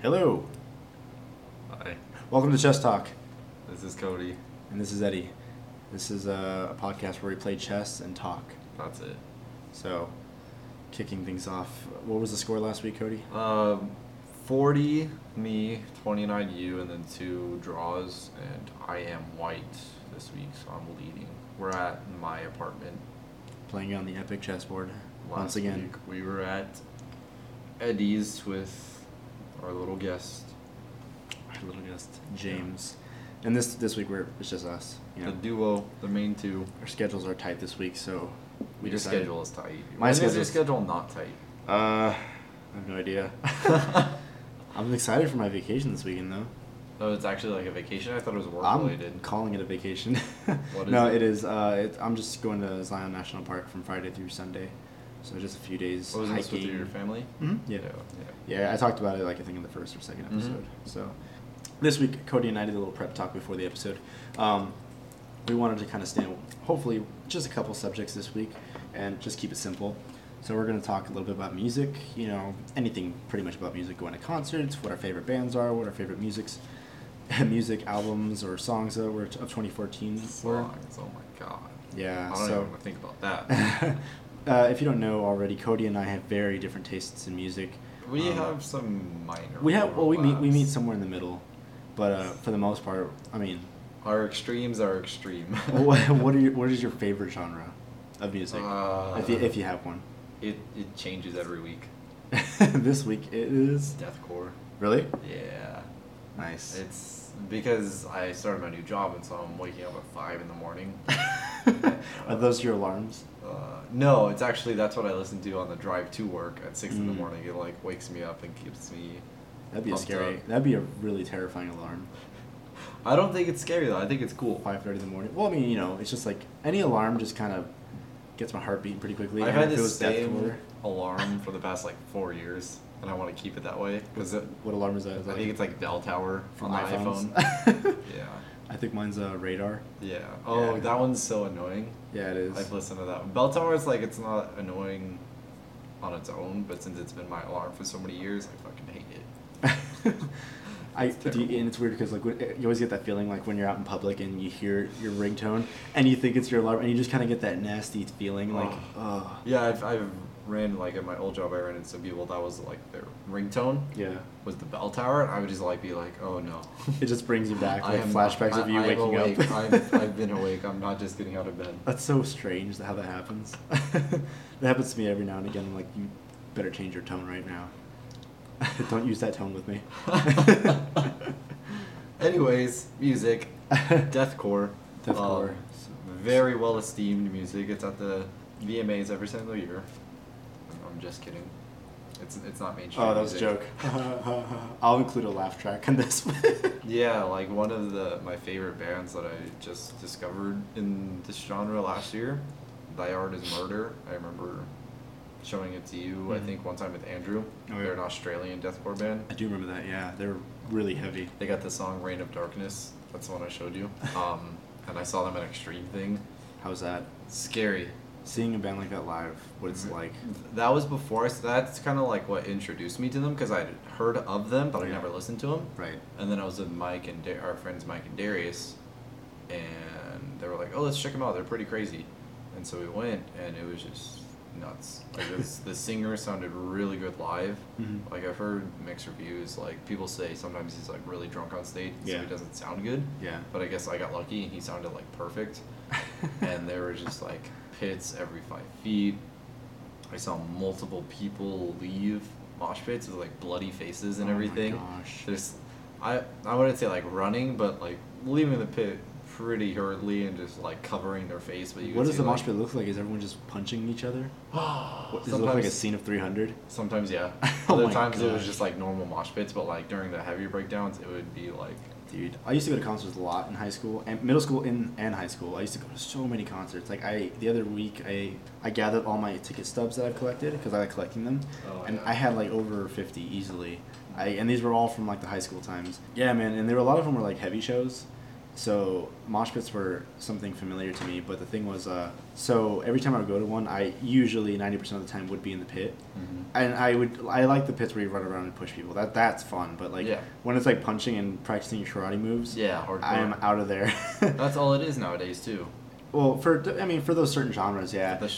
Hello. Hi. Welcome to Chess Talk. This is Cody. And this is Eddie. This is a podcast where we play chess and talk. That's it. So, kicking things off. What was the score last week, Cody? 40 me, 29 you, and then 2 draws, and I am white this week, so I'm leading. We're at my apartment. Playing on the Epic chessboard. Once again. Week we were at Eddie's with our little guest. Our little guest, James. Yeah. And this week it's just us. You know? The duo, the main two. Our schedules are tight this week, so we just schedule is tight. My schedule is your schedule not tight. I have no idea. I'm excited for my vacation this weekend though. Oh, it's actually like a vacation? I thought it was work related. I'm calling it a vacation. What is no, it is. I'm just going to Zion National Park from Friday through Sunday. So just a few days hiking. This with your family? Mm-hmm. Yeah, I talked about it I think in the first or second episode. Mm-hmm. So this week, Cody and I did a little prep talk before the episode. We wanted to kind of stay, hopefully, just a couple subjects this week and just keep it simple. So we're going to talk a little bit about music, anything pretty much about music, going to concerts, what our favorite bands are, what our favorite music albums or songs that were of 2014 were. Songs, oh my god. Yeah, I don't even want to think about that. If you don't know already, Cody and I have very different tastes in music. We have some minor. We meet somewhere in the middle, but for the most part, I mean, our extremes are extreme. What is your favorite genre of music? If you have one, it changes every week. This week it is deathcore. Really? Yeah. Nice. It's because I started my new job, and so I'm waking up at 5 in the morning. Are those your alarms? No, it's actually, that's what I listen to on the drive to work at 6 in the morning. It wakes me up and keeps me That'd be a really terrifying alarm. I don't think it's scary, though. I think it's cool. 5:30 in the morning. Well, I mean, it's just like any alarm just kind of gets my heart beating pretty quickly. I've had this same alarm for the past 4 years. And I want to keep it that way. What alarm is that? I think it's Bell Tower from my iPhone. Yeah. I think mine's Radar. Yeah. Oh, yeah, that one's so annoying. Yeah, it is. I've listened to that one. Bell Tower is it's not annoying on its own, but since it's been my alarm for so many years, I fucking hate it. And it's weird because you always get that feeling when you're out in public and you hear your ringtone and you think it's your alarm and you just kind of get that nasty feeling oh. Yeah, I've ran at my old job, I ran into some people that was their ringtone. Yeah, was the bell tower. And I would just be oh no. It just brings you back flashbacks of you waking awake. Up. I've been awake. I'm not just getting out of bed. That's so strange how that happens. That happens to me every now and again. I'm like, you better change your tone right now. Don't use that tone with me. Anyways, music, deathcore, very well esteemed music. It's at the VMAs every single year. I'm just kidding. It's not mainstream. Oh, that was music. A joke. I'll include a laugh track on this one. Yeah, one of my favorite bands that I just discovered in this genre last year, Thy Art is Murder. I remember showing it to you, mm-hmm. I think, one time with Andrew. Oh, yeah. They're an Australian deathcore band. I do remember that, yeah. They're really heavy. They got the song Reign of Darkness. That's the one I showed you. And I saw them at Extreme Thing. How's that? Scary. Seeing a band like that live, what it's like. That was before, so that's kind of what introduced me to them, because I'd heard of them, but I never listened to them. Right. And then I was with Mike and our friends Mike and Darius, and they were like, oh, let's check them out, they're pretty crazy. And so we went, and it was just nuts. The singer sounded really good live. Mm-hmm. I've heard mixed reviews, people say sometimes he's really drunk on stage, so he doesn't sound good. Yeah. But I guess I got lucky, and he sounded perfect. And they were just pits every 5 feet. I saw multiple people leave mosh pits with bloody faces and everything. Oh my gosh. There's, I wouldn't say running, but leaving the pit pretty hurriedly and just covering their face. But what does the mosh pit look like? Is everyone just punching each other? Does it look like a scene of 300? Sometimes, yeah. Other times gosh. It was just normal mosh pits, but during the heavier breakdowns, it would be Dude, I used to go to concerts a lot in high school, and middle school and high school. I used to go to so many concerts. The other week, I gathered all my ticket stubs that I've collected, because I like collecting them. Oh, and yeah. I had over 50 easily. And these were all from the high school times. Yeah, man, and there were a lot of them were heavy shows. So mosh pits were something familiar to me, but the thing was, so every time I would go to one, I usually 90% of the time would be in the pit, mm-hmm. and I like the pits where you run around and push people. That's fun, but like yeah. when it's like punching and practicing your karate moves, yeah, hardcore. I am out of there. That's all it is nowadays too. Well, for those certain genres, yeah. The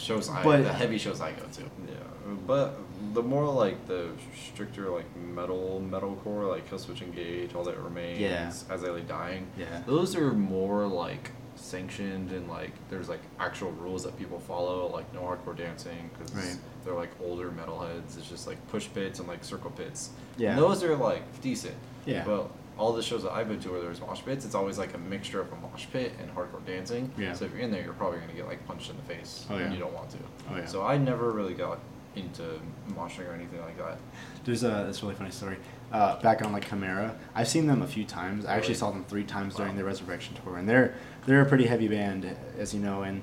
heavy shows I go to. Yeah, but the more like the stricter like metalcore like Killswitch Engage, All That Remains, yeah. As I Lay Dying, yeah. Those are more like sanctioned and like there's like actual rules that people follow, like no hardcore dancing because right. they're like older metalheads. It's just like push pits and like circle pits. Yeah, and those are like decent. Yeah, but all the shows that I've been to where there's mosh pits, it's always like a mixture of a mosh pit and hardcore dancing. Yeah, so if you're in there, you're probably gonna get like punched in the face, oh, yeah. and you don't want to. Oh yeah. So I never really got into moshing or anything like that. There's this really funny story. Back on like Chimera, I've seen them a few times. I actually saw them 3 times during the Resurrection tour, and they're a pretty heavy band, as you know, and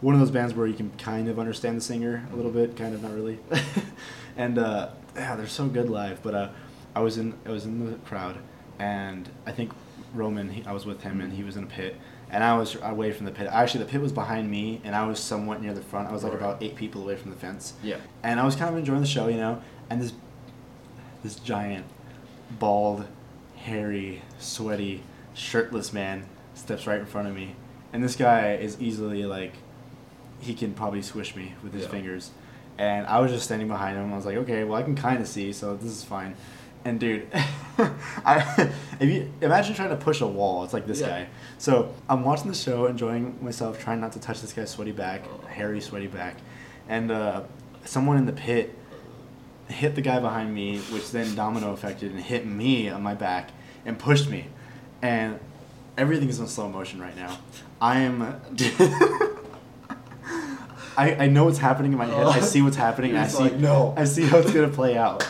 one of those bands where you can kind of understand the singer a little bit, kind of not really. And yeah, they're so good live. But I was in the crowd, and I think Roman, I was with him, and he was in a pit. And I was away from the pit. Actually, the pit was behind me, and I was somewhat near the front. I was like about 8 people away from the fence. Yeah. And I was kind of enjoying the show, you know. And this giant, bald, hairy, sweaty, shirtless man steps right in front of me. And this guy is easily like, he can probably swish me with his fingers. And I was just standing behind him. I was like, okay, well, I can kind of see, so this is fine. And dude, if you imagine trying to push a wall, it's like this guy. So I'm watching the show, enjoying myself, trying not to touch this guy's sweaty back, hairy sweaty back, and someone in the pit hit the guy behind me, which then domino affected and hit me on my back and pushed me, and everything is in slow motion right now. I am. I know what's happening in my head. I see what's happening. I see how it's gonna play out,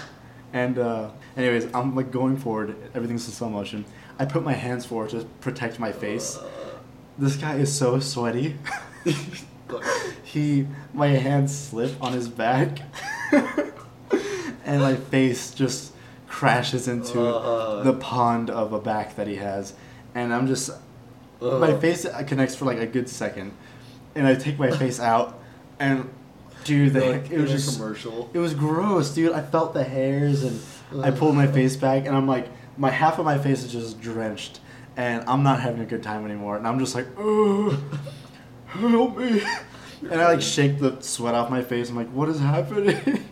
and. Anyways, I'm like going forward. Everything's in slow motion. I put my hands forward to protect my face. This guy is so sweaty. My hands slip on his back, and my face just crashes into the pond of a back that he has. And I'm just, my face connects for like a good second, and I take my face out, and dude, it was just commercial. It was gross, dude. I felt the hairs and. I pulled my face back, and I'm like, my half of my face is just drenched, and I'm not having a good time anymore. And I'm just like, oh, help me. And I like shake the sweat off my face. I'm like, what is happening?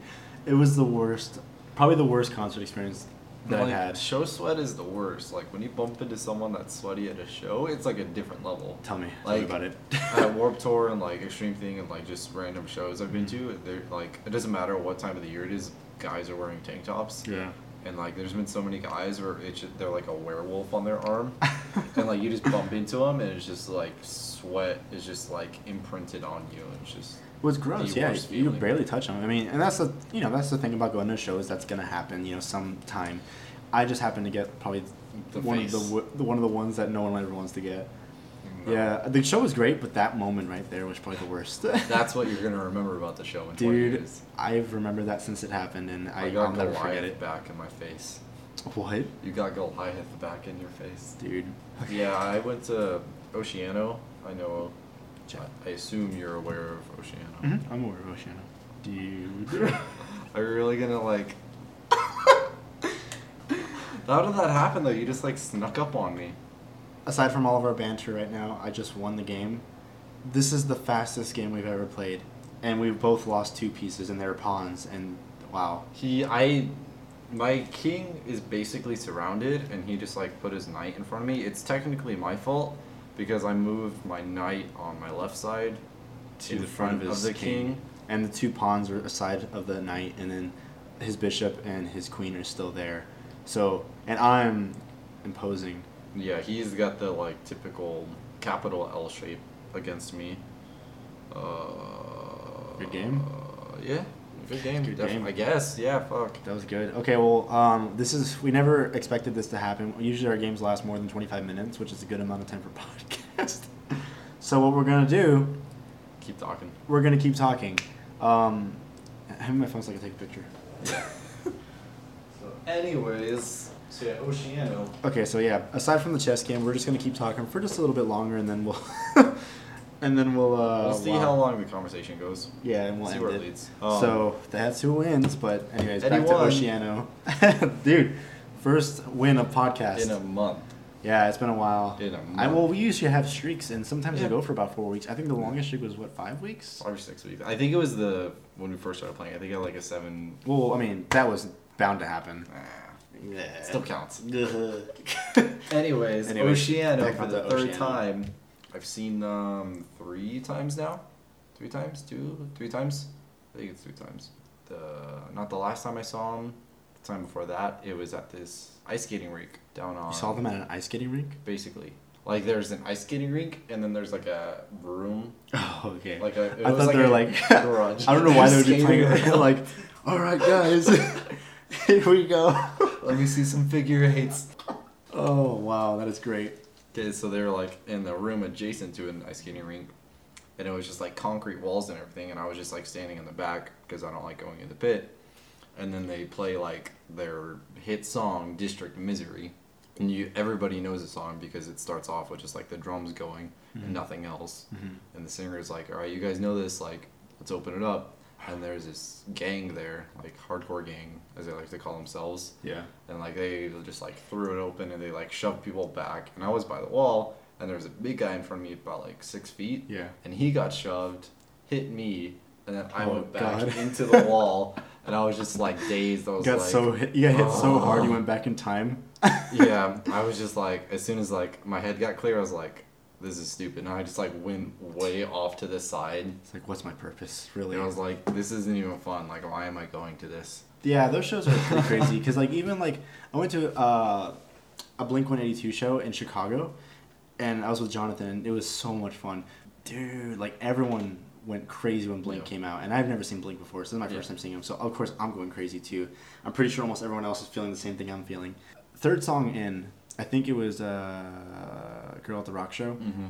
It was the worst, probably the worst concert experience that I had. Show sweat is the worst. Like, when you bump into someone that's sweaty at a show, it's like a different level. Tell me about it. At Warped Tour and like Extreme Thing and like just random shows I've been to, they're like, it doesn't matter what time of the year it is. Guys are wearing tank tops. Yeah. And like there's been so many guys where they're like a werewolf on their arm. And like you just bump into them and it's just like sweat is just like imprinted on you and it's just it's gross. Yeah, you barely touch them. I mean, and that's the thing about going to shows, that's going to happen, you know, sometime. I just happened to get probably one of the ones that no one ever wants to get. No. Yeah, the show was great, but that moment right there was probably the worst. That's what you're going to remember about the show in 20 years. Dude, I've remembered that since it happened, and I'll never forget it. Back in my face. What? You got Goliath back in your face. Dude. Yeah, I went to Oceano. I know. I assume you're aware of Oceano. Mm-hmm. I'm aware of Oceano. Dude. Are you really going to, like... How did that happen, though? You just, like, snuck up on me. Aside from all of our banter right now, I just won the game. This is the fastest game we've ever played, and we've both lost 2 pieces, and they were pawns. And wow, my king is basically surrounded, and he just like put his knight in front of me. It's technically my fault because I moved my knight on my left side to the front of the king, and the 2 pawns were aside of the knight, and then his bishop and his queen are still there. So, and I'm imposing. Yeah, he's got the, like, typical capital L shape against me. Good game? Yeah, good game. Good game. I guess. Yeah, fuck. That was good. Okay, well, we never expected this to happen. Usually our games last more than 25 minutes, which is a good amount of time for podcast. So what we're going to do... Keep talking. We're going to keep talking. I have my phone so I can take a picture. Yeah. So anyways... to Oceano. Okay, so yeah, aside from the chess game, we're just going to keep talking for just a little bit longer, and then we'll... and then we'll see how long the conversation goes. Yeah, and we'll see where it leads. So that's who wins. But anyways, Eddie back to Oceano. Dude, first win of podcast in a month. Yeah, it's been a while. In a month. Well, we usually have streaks, and sometimes they go for about 4 weeks. I think the longest streak was 5 weeks? 5 or 6 weeks. I think it was when we first started playing. I think I had a 7. Well, I mean, that was bound to happen. Yeah. Still counts. Anyways, Oceano for the third time. I've seen three times now. Three times? I think it's 3 times. Not the last time I saw him. The time before that, it was at this ice skating rink down on... You saw them at an ice skating rink? Basically. Like, there's an ice skating rink, and then there's, a room. Oh, okay. I thought they were, garage. I don't know why they would be playing it. All right, guys. Here we go. Let me see some figure eights. Oh, wow. That is great. Okay, so they were in the room adjacent to an ice skating rink, and it was just concrete walls and everything, and I was just standing in the back because I don't like going in the pit. And then they play their hit song, District Misery, and everybody knows the song because it starts off with just the drums going and nothing else. Mm-hmm. And the singer is all right, you guys know this, let's open it up. And there's this gang there, hardcore gang, as they like to call themselves. Yeah. And they just threw it open and they shoved people back. And I was by the wall, and there was a big guy in front of me about 6 feet. Yeah. And he got shoved, hit me, and then I went back into the wall. And I was just dazed. I was hit so hard you went back in time. Yeah. I was just as soon as my head got clear, I was this is stupid. And I just went way off to the side. It's what's my purpose, really? And I was this isn't even fun. Why am I going to this? Yeah, those shows are pretty crazy. Because I went to a Blink-182 show in Chicago. And I was with Jonathan. And it was so much fun. Dude, everyone went crazy when Blink came out. And I've never seen Blink before. So this is my first time seeing him. So, of course, I'm going crazy, too. I'm pretty sure almost everyone else is feeling the same thing I'm feeling. Third song in... I think it was Girl at the Rock Show. Mm-hmm.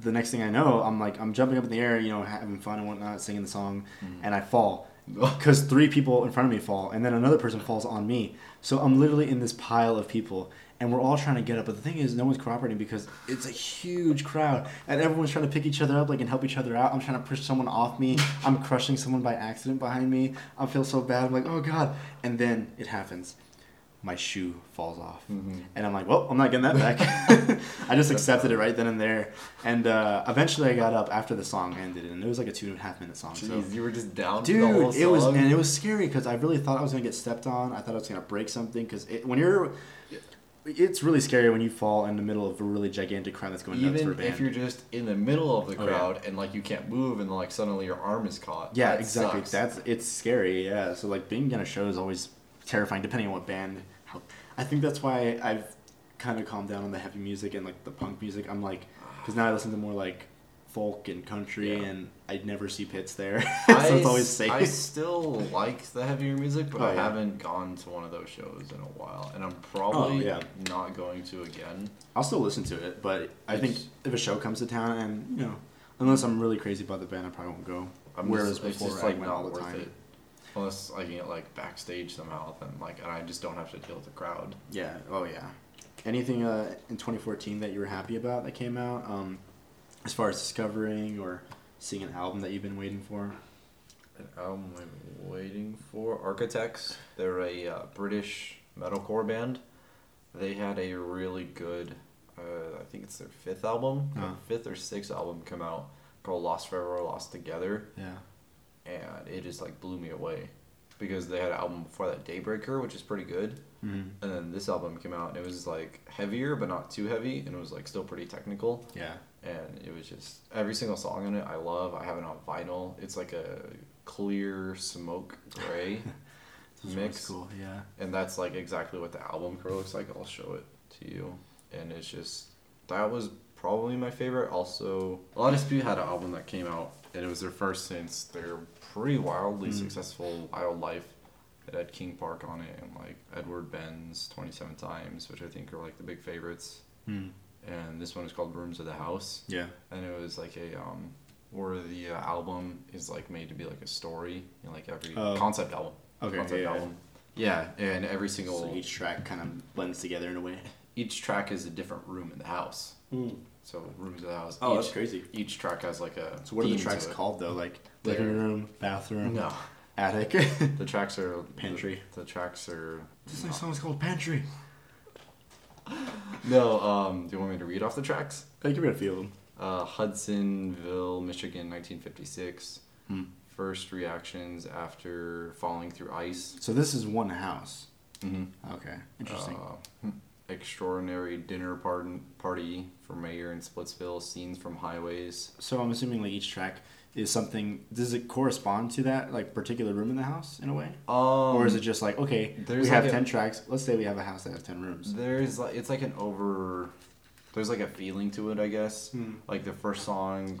The next thing I know, I'm jumping up in the air, having fun and whatnot, singing the song, and I fall. Because 3 people in front of me fall, and then another person falls on me. So I'm literally in this pile of people, and we're all trying to get up. But the thing is, no one's cooperating because it's a huge crowd, and everyone's trying to pick each other up and help each other out. I'm trying to push someone off me. I'm crushing someone by accident behind me. I feel so bad. I'm oh, God. And then it happens. My shoe falls off. Mm-hmm. And I'm I'm not getting that back. I just accepted it right then and there. And eventually I got up after the song ended, and it was a 2.5 minute song. Jeez, so, you were just down to the whole song? Dude, it was scary because I really thought I was going to get stepped on. I thought I was going to break something because it's really scary when you fall in the middle of a really gigantic crowd that's going nuts for a band. Even if you're just in the middle of the crowd and you can't move and suddenly your arm is caught. Yeah, that exactly. Sucks. It's scary, yeah. So being in a show is always terrifying depending on what band. I think that's why I've kind of calmed down on the heavy music and the punk music. I'm because now I listen to more folk and country, and I never see pits there. So it's always safe. I still like the heavier music, but I haven't gone to one of those shows in a while, and I'm probably not going to again. I'll still listen to it, but I think if a show comes to town, and unless I'm really crazy about the band, I probably won't go. Whereas before, I went all the time. Unless I can get backstage somehow, then and I just don't have to deal with the crowd. Yeah. Oh yeah. Anything in 2014 that you were happy about that came out, as far as discovering or seeing an album that you've been waiting for? An album I'm waiting for. Architects. They're a British metalcore band. They had a really good. I think it's their 5th album, their 5th or 6th album come out called Lost Forever, Lost Together. Yeah. And it just blew me away because they had an album before that, Daybreaker, which is pretty good. Mm-hmm. And then this album came out and it was heavier but not too heavy, and it was still pretty technical. Yeah. And it was just every single song on it I love. I have it on vinyl. It's a clear smoke gray mix. Cool, yeah. And that's exactly what the album cover looks like. I'll show it to you. And it's just that was probably my favorite. Also, A Lot of Dispute had an album that came out. And it was their first since their pretty wildly successful Wildlife. It had King Park on it and Edward Benn's 27 Times, which I think are the big favorites. Mm. And this one is called Rooms of the House. Yeah. And it was where the album is made to be a story, every concept album. Okay. Concept album. Yeah, and every single... So each track kind of blends together in a way. Each track is a different room in the house. Mm. So rooms of the house. Oh, that's crazy. Each track has like a... So what are the tracks called though? Like living room, bathroom, no, attic? The tracks are... Pantry. The tracks are... This next song is called Pantry. No, do you want me to read off the tracks? I can read a few of them. Hudsonville, Michigan, 1956. Hmm. First reactions after falling through ice. So this is one house. Mm-hmm. Okay, interesting. Extraordinary dinner party for mayor in Splitsville. Scenes from highways. So I'm assuming like each track is something. Does it correspond to that like particular room in the house in a way? Or is it just like, okay, we like have 10 tracks. Let's say we have a house that has 10 rooms. There's like, it's like an over. There's like a feeling to it, I guess. Hmm. Like the first song,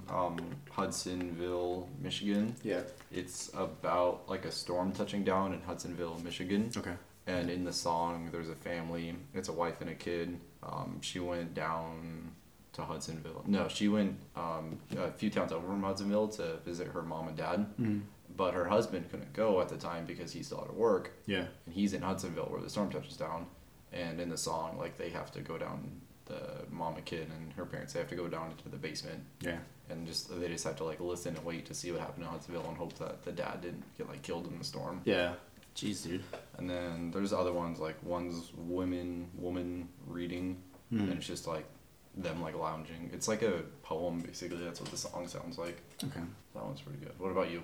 Hudsonville, Michigan. Yeah. It's about like a storm touching down in Hudsonville, Michigan. Okay. And in the song, there's a family. It's a wife and a kid. She went down to Hudsonville. No, she went a few towns over from Hudsonville to visit her mom and dad. Mm-hmm. But her husband couldn't go at the time because he's still at work. Yeah. And he's in Hudsonville where the storm touches down. And in the song, like they have to go down, the mom and kid and her parents, they have to go down into the basement. Yeah. And just they just have to like listen and wait to see what happened in Hudsonville and hope that the dad didn't get like killed in the storm. Yeah. Jeez, dude. And then there's other ones, like one's woman reading, and it's just like them like lounging. It's like a poem, basically. That's what the song sounds like. Okay. That one's pretty good. What about you?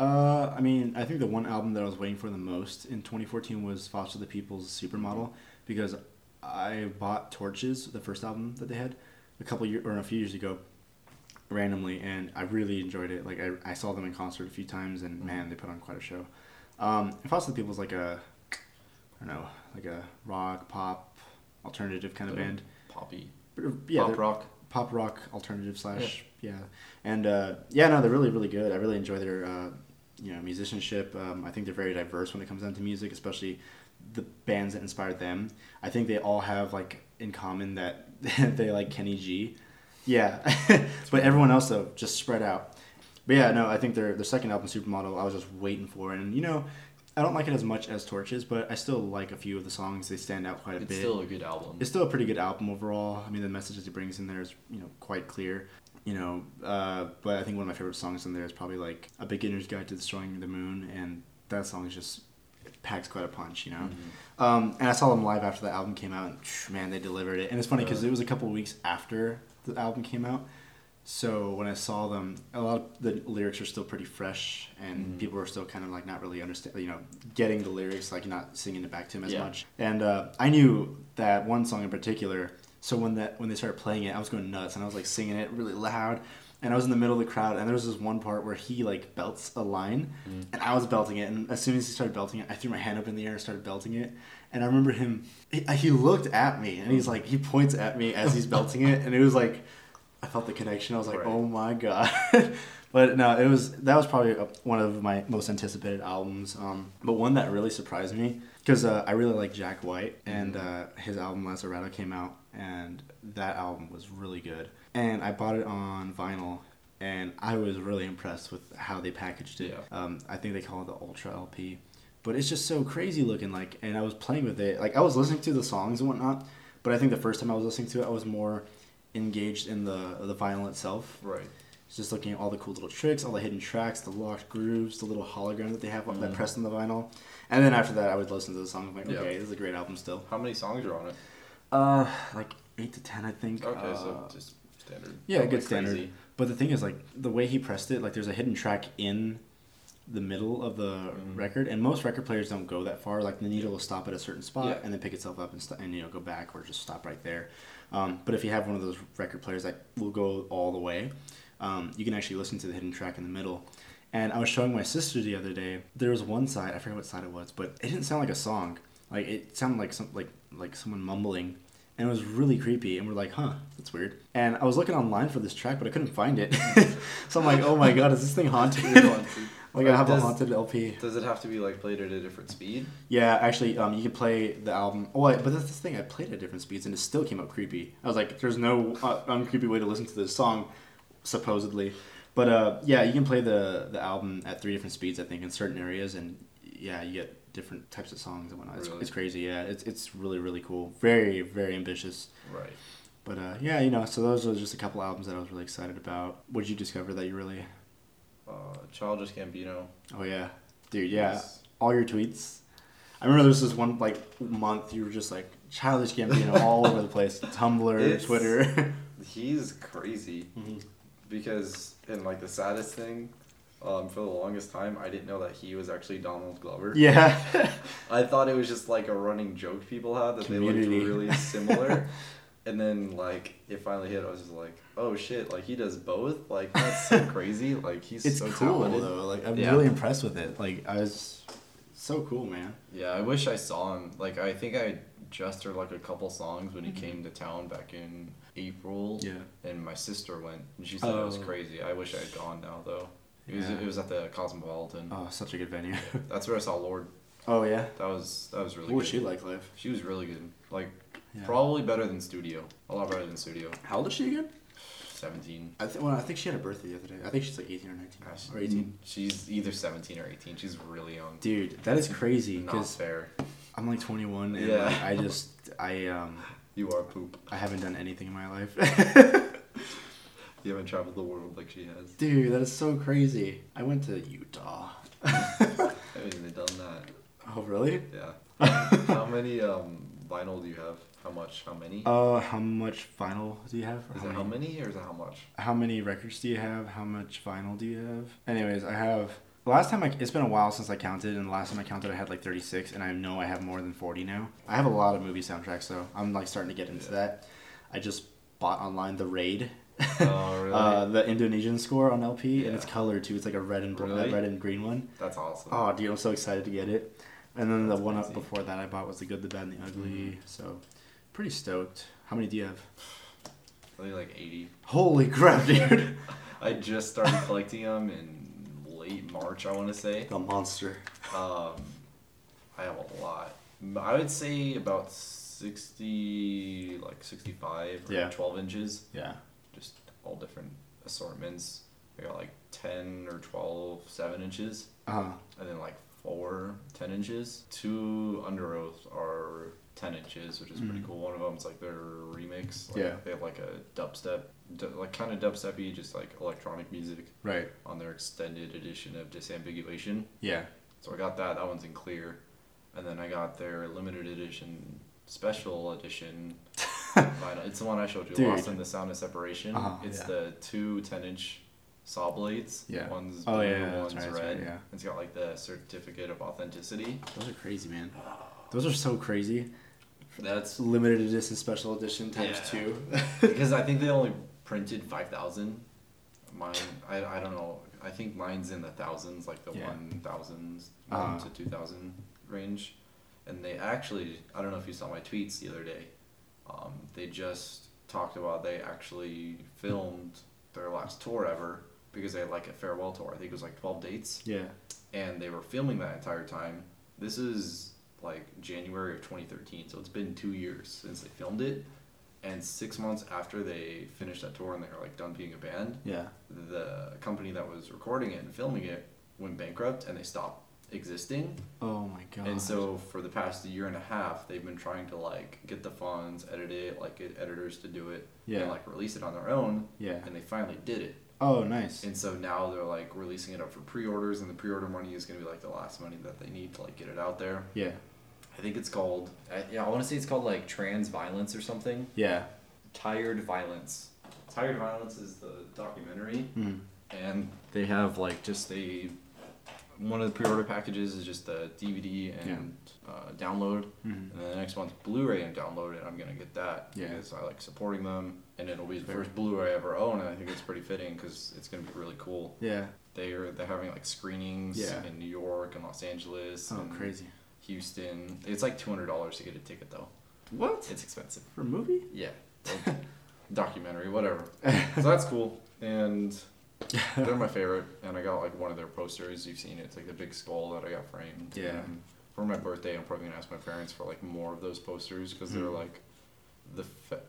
I mean, I think the one album that I was waiting for the most in 2014 was Foster the People's Supermodel, because I bought Torches, the first album that they had, a few years ago, randomly, and I really enjoyed it. Like I saw them in concert a few times, and man, they put on quite a show. Foster the People's like a rock, pop, alternative kind of band. Poppy. Yeah, pop rock, alternative / yeah. And they're really, really good. I really enjoy their musicianship. I think they're very diverse when it comes down to music, especially the bands that inspired them. I think they all have like in common that they like Kenny G. Yeah, but everyone else though just spread out. But yeah, no, I think their second album, Supermodel, I was just waiting for. And, I don't like it as much as Torches, but I still like a few of the songs. They stand out quite a bit. It's still a good album. It's still a pretty good album overall. I mean, the message that he brings in there is, quite clear. But I think one of my favorite songs in there is probably like A Beginner's Guide to Destroying the Moon. And that song is just, it packs quite a punch, Mm-hmm. And I saw them live after the album came out. And, man, they delivered it. And it's funny because it was a couple weeks after the album came out. So when I saw them, a lot of the lyrics are still pretty fresh, and people are still kind of like not really understanding, getting the lyrics, like not singing it back to him as much. And I knew that one song in particular. So when they started playing it, I was going nuts, and I was like singing it really loud. And I was in the middle of the crowd, and there was this one part where he like belts a line, and I was belting it. And as soon as he started belting it, I threw my hand up in the air and started belting it. And I remember him. He looked at me, and he's like, he points at me as he's belting it, and it was like, I felt the connection. I was like, right. Oh my God. But no, that was probably one of my most anticipated albums. But one that really surprised me, because I really like Jack White, and his album Lazaretto came out, and that album was really good. And I bought it on vinyl, and I was really impressed with how they packaged it. Yeah. I think they call it the Ultra LP. But it's just so crazy looking, like, and I was playing with it. Like, I was listening to the songs and whatnot, but I think the first time I was listening to it, I was more engaged in the vinyl itself. Right. It's just looking at all the cool little tricks, all the hidden tracks, the locked grooves, the little hologram that they have that pressed on the vinyl. And then after that, I would listen to the song. I'm like, okay, this is a great album still. How many songs are on it? Like 8 to 10, I think. Okay, so just standard. Yeah, good standard. Crazy. But the thing is, like, the way he pressed it, like, there's a hidden track in the middle of the record, and most record players don't go that far. Like, the needle will stop at a certain spot and then pick itself up and go back or just stop right there. But if you have one of those record players that will go all the way, you can actually listen to the hidden track in the middle. And I was showing my sister the other day. There was one side, I forget what side it was, but it didn't sound like a song. Like, it sounded like someone mumbling, and it was really creepy. And we're like, huh, that's weird. And I was looking online for this track, but I couldn't find it. So I'm like, oh my God, is this thing haunted? Like, I have a haunted LP. Does it have to be, like, played at a different speed? Yeah, actually, you can play the album. But that's the thing. I played at different speeds, and it still came up creepy. I was like, there's no uncreepy way to listen to this song, supposedly. But, yeah, you can play the album at 3 different speeds, I think, in certain areas. And, yeah, you get different types of songs and whatnot. Really? It's crazy, yeah. It's really, really cool. Very, very ambitious. Right. But, yeah, you know, so those were just a couple albums that I was really excited about. What did you discover that you really... Childish Gambino. Oh, yeah. Dude, yeah. Yes. All your tweets. I remember there was this one, like, month you were just, like, Childish Gambino all over the place. Tumblr, Twitter. He's crazy. Mm-hmm. Because, and, like, the saddest thing... for the longest time, I didn't know that he was actually Donald Glover. Yeah. I thought it was just like a running joke people had that Community. They looked really similar. And then like it finally hit. I was just like, oh shit! Like he does both. Like that's so crazy. Like he's it's so cool talented. Though. Like I'm really impressed with it. Like I was so cool, man. Yeah, I wish I saw him. Like I think I just heard like a couple songs when he came to town back in April. Yeah. And my sister went, and she said it was crazy. I wish I had gone now though. It was at the Cosmopolitan. Oh, such a good venue. That's where I saw Lord. Oh, yeah? That was really good. What was she like live? She was really good. Like, probably better than Studio. A lot better than Studio. How old is she again? 17. I think she had a birthday the other day. I think she's like 18 or 19. Or 18. She's either 17 or 18. She's really young. Dude, that is crazy. Not fair. I'm like 21 and like, I You are poop. I haven't done anything in my life. You haven't traveled the world like she has. Dude, that is so crazy. I went to Utah. I haven't even done that. Oh, really? Yeah. How many vinyl do you have? How much? How many? How much vinyl do you have? Is it how many or is it how much? How many records do you have? How much vinyl do you have? Anyways, I have... Last time, it's been a while since I counted, and the last time I counted I had like 36, and I know I have more than 40 now. I have a lot of movie soundtracks, so I'm like starting to get into that. I just bought online The Raid. Oh, really? The Indonesian score on LP, and it's colored too. It's like a red and blue, that red and green one. That's awesome. Oh, dude, I'm so excited to get it. And then the one up before that I bought was The Good, the Bad, and the Ugly. Mm-hmm. So, pretty stoked. How many do you have? I think like 80. Holy crap, dude! I just started collecting them in late March, I want to say. The monster. I have a lot. I would say about 60, like 65 or 12 inches. Yeah. Just all different assortments. I got like 10 or 12 7 inches, and then like 4 10 inches. 2 Underoath are 10 inches, which is pretty cool. One of them's like their remix. Like they have like a dubstep, like kind of dubstepy, just like electronic music. Right. On their extended edition of Disambiguation. Yeah. So I got that. That one's in clear, and then I got their limited edition, special edition. It's the one I showed you, dude. Lost in the Sound of Separation. It's the 2 10-inch saw blades. Yeah. One's blue, one's red. Right, yeah. It's got like the certificate of authenticity. Those are crazy, man. Those are so crazy. That's limited edition, special edition times 2. Because I think they only printed 5,000. Mine, I don't know. I think mine's in the thousands, like the 1,000 to 2,000 range. And they actually, I don't know if you saw my tweets the other day. They just talked about they actually filmed their last tour ever because they had like a farewell tour. I think it was like 12 dates. Yeah. And they were filming that entire time. This is like January of 2013, so it's been 2 years since they filmed it. And 6 months after they finished that tour and they were like done being a band, the company that was recording it and filming it went bankrupt and they stopped existing. Oh my god. And so for the past year and a half they've been trying to like get the funds, edit it, like get editors to do it, and like release it on their own, and they finally did it. Oh, nice. And so now they're like releasing it up for pre-orders, and the pre-order money is going to be like the last money that they need to like get it out there. I think it's called I want to say it's called like Trans Violence or something. Tired Violence. Tired Violence is the documentary. And they have like just a one of the pre-order packages is just the DVD and download, and then the next one's Blu-ray and download, and I'm gonna get that because I like supporting them, and it'll be the first Blu-ray I ever own, and I think it's pretty fitting because it's gonna be really cool. Yeah, they're having like screenings in New York and Los Angeles. Oh, and crazy! Houston. It's like $200 to get a ticket though. What? It's expensive for a movie. Yeah, like documentary, whatever. So that's cool. And they're my favorite, and I got like one of their posters. You've seen it. It's like the big skull that I got framed. Yeah. And for my birthday, I'm probably gonna ask my parents for like more of those posters because they're like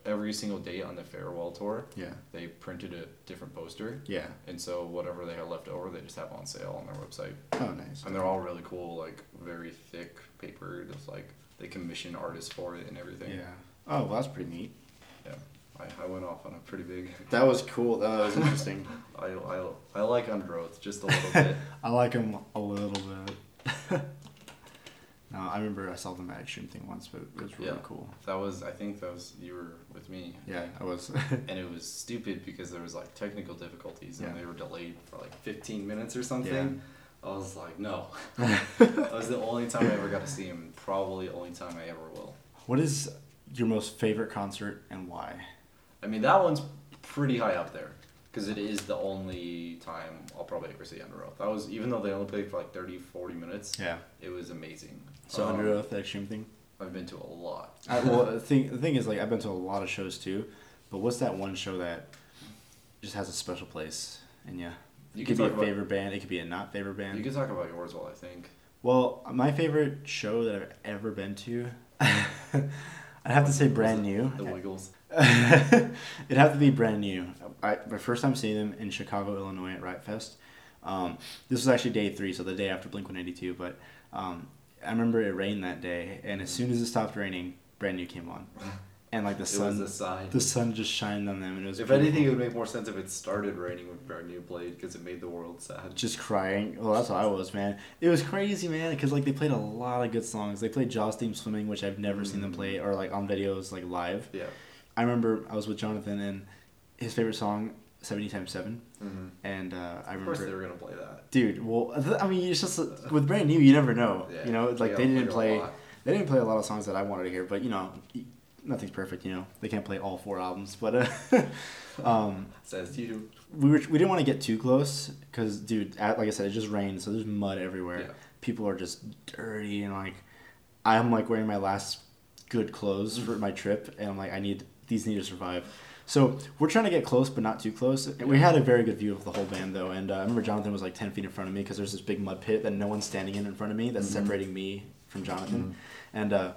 every single day on the farewell tour, yeah, they printed a different poster. Yeah. And so whatever they had left over, they just have on sale on their website. Oh, nice. And they're all really cool, like very thick paper. Just like they commission artists for it and everything. Yeah. Oh, well, that's pretty neat. Yeah. I went off on a pretty big... That was cool. That was interesting. I like Underoath just a little bit. I like him a little bit. No, I remember I saw them at Extreme Thing once, but it was really cool. That was, I think that was, you were with me. Yeah, I was. And it was stupid because there was like technical difficulties and they were delayed for like 15 minutes or something. Yeah. I was like, no. That was the only time I ever got to see him, and probably the only time I ever will. What is your most favorite concert and why? I mean, that one's pretty high up there because it is the only time I'll probably ever see Underoath. That was, even though they only played for like 30, 40 minutes, yeah, it was amazing. So Underoath, that Extreme Thing? I've been to a lot. The thing is, like, I've been to a lot of shows too, but what's that one show that just has a special place in you? It could be a favorite band. It could be a not favorite band. You can talk about yours while I think. Well, my favorite show that I've ever been to, I'd have to say Brand New. The Wiggles. It'd have to be Brand New. My first time seeing them in Chicago, Illinois at Riot Fest. This was actually day 3, so the day after Blink-182, but I remember it rained that day, and as soon as it stopped raining, Brand New came on. And like the sun just shined on them, and it was. If beautiful. Anything, it would make more sense if it started raining when Brand New played, because it made the world sad. Just crying. Well, that's how I was, man. It was crazy, man, because like they played a lot of good songs. They played Jaws Theme Swimming, which I've never seen them play, or like on videos, like live. Yeah. I remember I was with Jonathan, and his favorite song, 70 times 7, and I remember... Of course they were going to play that. Dude, well, I mean, it's just, with Brand New, you never know, you know, like, they didn't play a lot of songs that I wanted to hear, but, you know, nothing's perfect, you know, they can't play all 4 albums, but, says you. We didn't want to get too close, because, dude, like I said, it just rained, so there's mud everywhere, people are just dirty, and, like, I'm, like, wearing my last good clothes for my trip, and I'm like, these need to survive. So we're trying to get close, but not too close. And we had a very good view of the whole band, though. And I remember Jonathan was like 10 feet in front of me because there's this big mud pit that no one's standing in front of me that's separating me from Jonathan. And I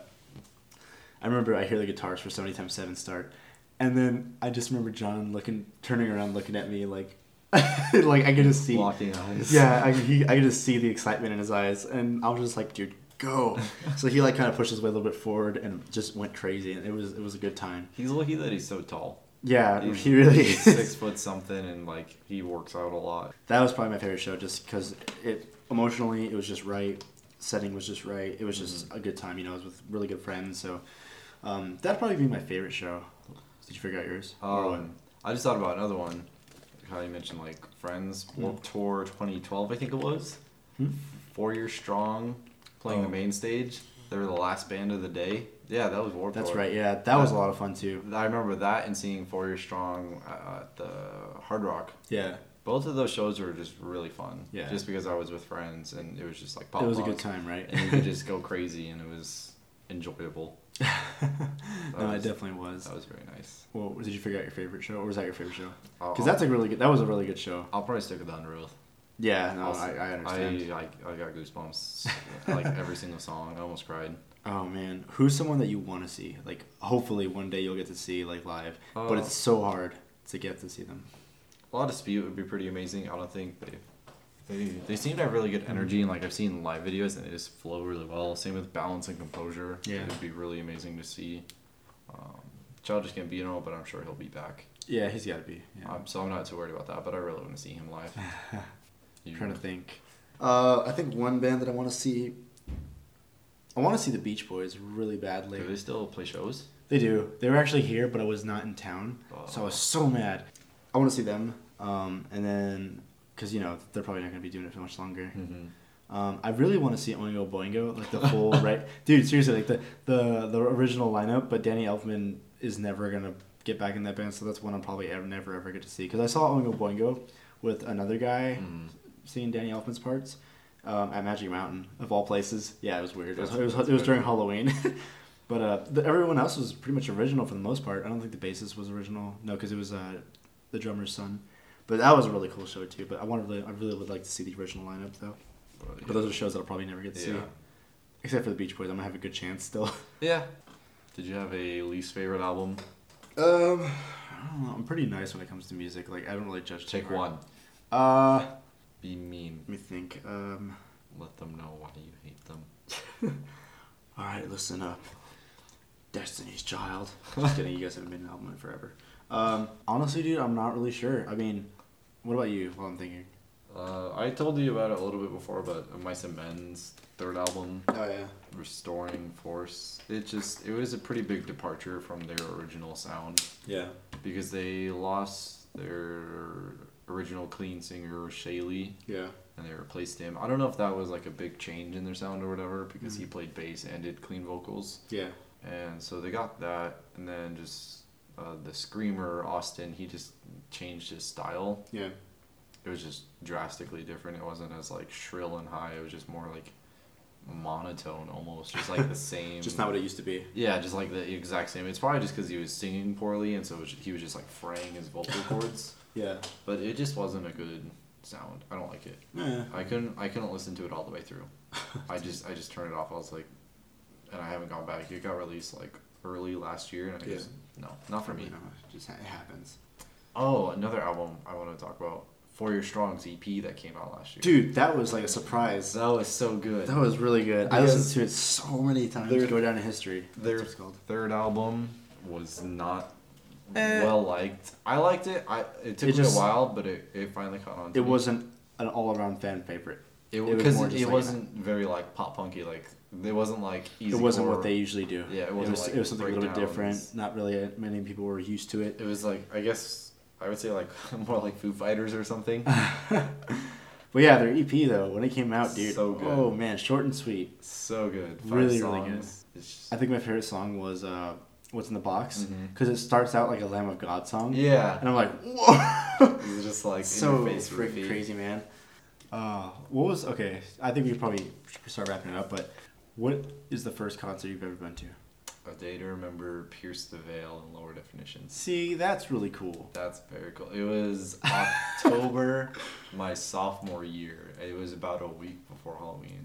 remember I hear the guitars for 70 times 7 start. And then I just remember John turning around, looking at me like, like I could just see. Locking eyes. Yeah, I could just see the excitement in his eyes. And I was just like, dude, go. So he like kind of pushed his way a little bit forward and just went crazy, and it was a good time. He's lucky that he's so tall. Yeah, he really is. 6 foot something, and like he works out a lot. That was probably my favorite show, just because emotionally it was just right, setting was just right. It was just a good time, you know. I was with really good friends, so that'd probably be my favorite show. Did you figure out yours? I just thought about another one. How you mentioned like friends, Warped Tour 2012, I think it was. 4 Year Strong. Playing the main stage. They were the last band of the day. Yeah, that was Warped Tour. That's right, yeah. That was a lot of fun, too. I remember that and seeing 4 Year Strong at the Hard Rock. Yeah. Both of those shows were just really fun. Yeah. Just because I was with friends, and it was just like pop punk. It was a good time, right? And you could just go crazy, and it was enjoyable. It definitely was. That was very nice. Well, did you figure out your favorite show? Or was that your favorite show? Because that was a really good show. I'll probably stick with Underoath. Yeah, no, I understand. I got goosebumps like every single song. I almost cried. Oh man, who's someone that you want to see? Like, hopefully one day you'll get to see like live, but it's so hard to get to see them. La Dispute would be pretty amazing. I don't think they seem to have really good energy, and like I've seen live videos and they just flow really well. Same with Balance and Composure. Yeah, it'd be really amazing to see. Childish Gambino, but I'm sure he'll be back. Yeah, he's got to be. Yeah. So I'm not too worried about that, but I really want to see him live. I'm trying to think. I think one band that I want to see... I want to see the Beach Boys really badly. Do they still play shows? They do. They were actually here, but I was not in town. So I was so mad. I want to see them. And then... Because, you know, they're probably not going to be doing it for much longer. I really want to see Oingo Boingo. Like, the full... right, dude, seriously. Like, the original lineup. But Danny Elfman is never going to get back in that band. So that's one I'll probably never, ever get to see. Because I saw Oingo Boingo with another guy... Seeing Danny Elfman's parts at Magic Mountain, of all places. Yeah, it was weird. It was during Halloween. But everyone else was pretty much original for the most part. I don't think the bassist was original. No, because it was the drummer's son. But that was a really cool show, too. But I really would like to see the original lineup, though. But those are shows that I'll probably never get to see. Except for the Beach Boys. I'm going to have a good chance still. Yeah. Did you have a least favorite album? I don't know. I'm pretty nice when it comes to music. Like, I don't really judge too hard. Take one. Be mean. Let me think. Let them know why you hate them. All right, listen up. Destiny's Child. Just kidding. You guys haven't made an album in forever. Honestly, dude, I'm not really sure. I mean, what about you? While I'm thinking. I told you about it a little bit before, but Mice and Men's third album. Oh yeah. Restoring Force. It was a pretty big departure from their original sound. Yeah. Because they lost their original clean singer Shaylee. Yeah. And they replaced him. I don't know if that was like a big change in their sound or whatever, because he played bass and did clean vocals. Yeah. And so they got that, and then just the screamer Austin, he just changed his style. Yeah. It was just drastically different. It wasn't as like shrill and high. It was just more like monotone almost, just like the same. Just not what it used to be. Yeah, just like the exact same. It's probably just because he was singing poorly, and so he was just like fraying his vocal cords. Yeah. But it just wasn't a good sound. I don't like it. Yeah. I couldn't listen to it all the way through. I just turned it off. I was like, and I haven't gone back. It got released like early last year, and I just no, not for me. No, it just it happens. Oh, another album I want to talk about. 4 Year Strong's EP that came out last year. Dude, that was like a surprise. That was so good. That was really good. I listened to it so many times. Go down in history. Their third album was not well liked. I liked it. It took me a while, but it finally caught on to me. It wasn't an all-around fan favorite. It wasn't very like pop punky. Like it wasn't like easy. It wasn't what they usually do. Yeah, it was something a little bit different. Not really many people were used to it. It was like, I guess I would say like more like Foo Fighters or something. But yeah, their EP though, when it came out, dude. So good. Oh man, short and sweet. So good. Really good. I think my favorite song was "What's in the Box" because it starts out like a Lamb of God song. Yeah. And I'm like, whoa. It's just like so freaking crazy, man. I think we probably should start wrapping it up. But what is the first concert you've ever been to? A Day to Remember, Pierce the Veil, in Lower Definition. See, that's really cool. That's very cool. It was October, my sophomore year. It was about a week before Halloween.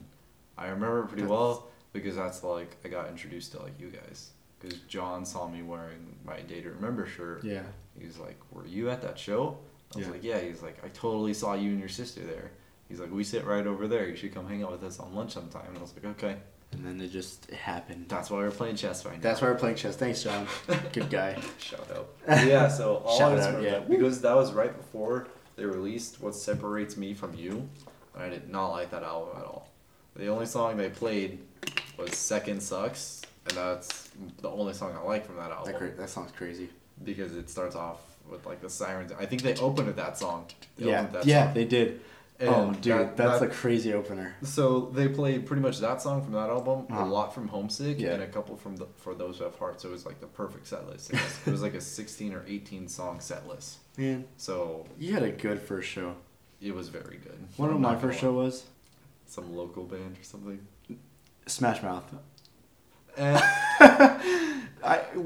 I remember it pretty well because that's like I got introduced to like you guys. Because John saw me wearing my Day to Remember shirt. Yeah. He was like, "Were you at that show?" I was like, "Yeah." He's like, "I totally saw you and your sister there." He's like, "We sit right over there. You should come hang out with us on lunch sometime." And I was like, "Okay." And then it just happened. That's why we're playing chess right now. That's why we're playing chess. Thanks, John. Good guy. Shout out. Yeah, so all I remember that, because that was right before they released What Separates Me From You, and I did not like that album at all. The only song they played was Second Sucks, and that's the only song I like from that album. That song's crazy. Because it starts off with like the sirens. I think they opened with that song. They did. And that's a crazy opener. So they played pretty much that song from that album, a lot from Homesick, and a couple from For Those Who Have Hearts. So it was like the perfect set list. It was like a 16 or 18 song set list. Man. So you had a good first show. It was very good. What my first show was? Some local band or something. Smash Mouth.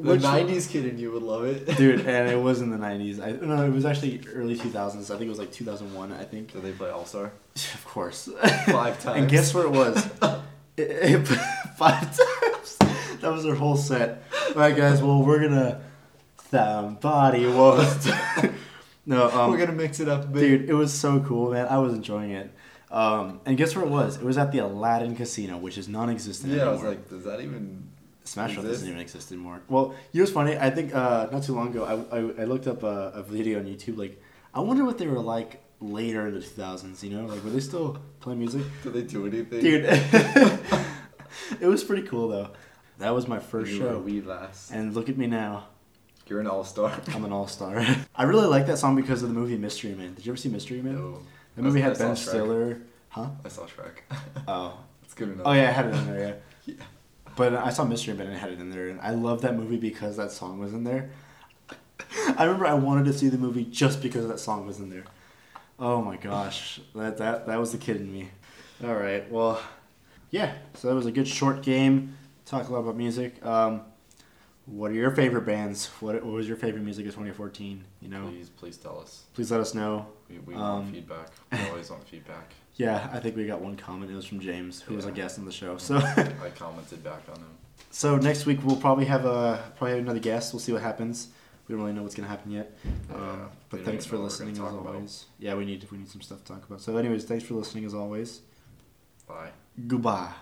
The 90s kid in you would love it. Dude, and it was in the 90s. No, it was actually early 2000s. I think it was like 2001, I think. Did they play All-Star? Of course. 5 times. And guess where it was? it 5 times. That was their whole set. All right, guys, well, we're going to... Somebody was... No, we're going to mix it up. Dude, it was so cool, man. I was enjoying it. And guess where it was? It was at the Aladdin Casino, which is non-existent anymore. I was like, does that even... Smash Mouth doesn't even exist anymore. Well, you know what's funny? I think not too long ago, I looked up a video on YouTube. Like, I wonder what they were like later in the 2000s, you know? Like, were they still playing music? Did they do anything? Dude, it was pretty cool, though. That was my first show. We last. And look at me now. You're an all-star. I'm an all-star. I really like that song because of the movie Mystery Man. Did you ever see Mystery Man? No. The movie had Ben Stiller. Huh? I saw Shrek. Oh. That's good enough. Oh, yeah, I had it in there, yeah. Yeah. But I saw Mystery Man and had it in there, and I love that movie because that song was in there. I remember I wanted to see the movie just because that song was in there. Oh my gosh, that was the kid in me. All right, well, yeah. So that was a good short game. Talk a lot about music. What are your favorite bands? What was your favorite music of 2014? You know. Please tell us. Please let us know. We want feedback. We always want feedback. Yeah, I think we got one comment. It was from James, who was a guest on the show. So I commented back on him. So next week we'll probably have another guest. We'll see what happens. We don't really know what's gonna happen yet. But thanks for listening as always. Yeah, we need some stuff to talk about. So anyways, thanks for listening as always. Bye. Goodbye.